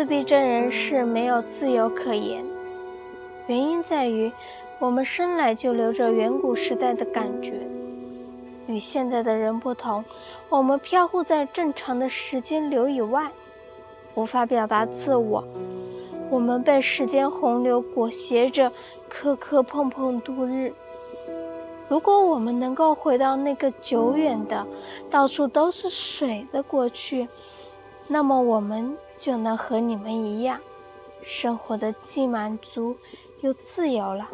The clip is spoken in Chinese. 自闭症人士没有自由可言，原因在于我们生来就留着远古时代的感觉。与现在的人不同，我们飘忽在正常的时间流以外，无法表达自我。我们被时间洪流裹挟着，磕磕碰碰度日。如果我们能够回到那个久远的、到处都是水的过去，那么我们就能和你们一样，生活的既满足又自由了。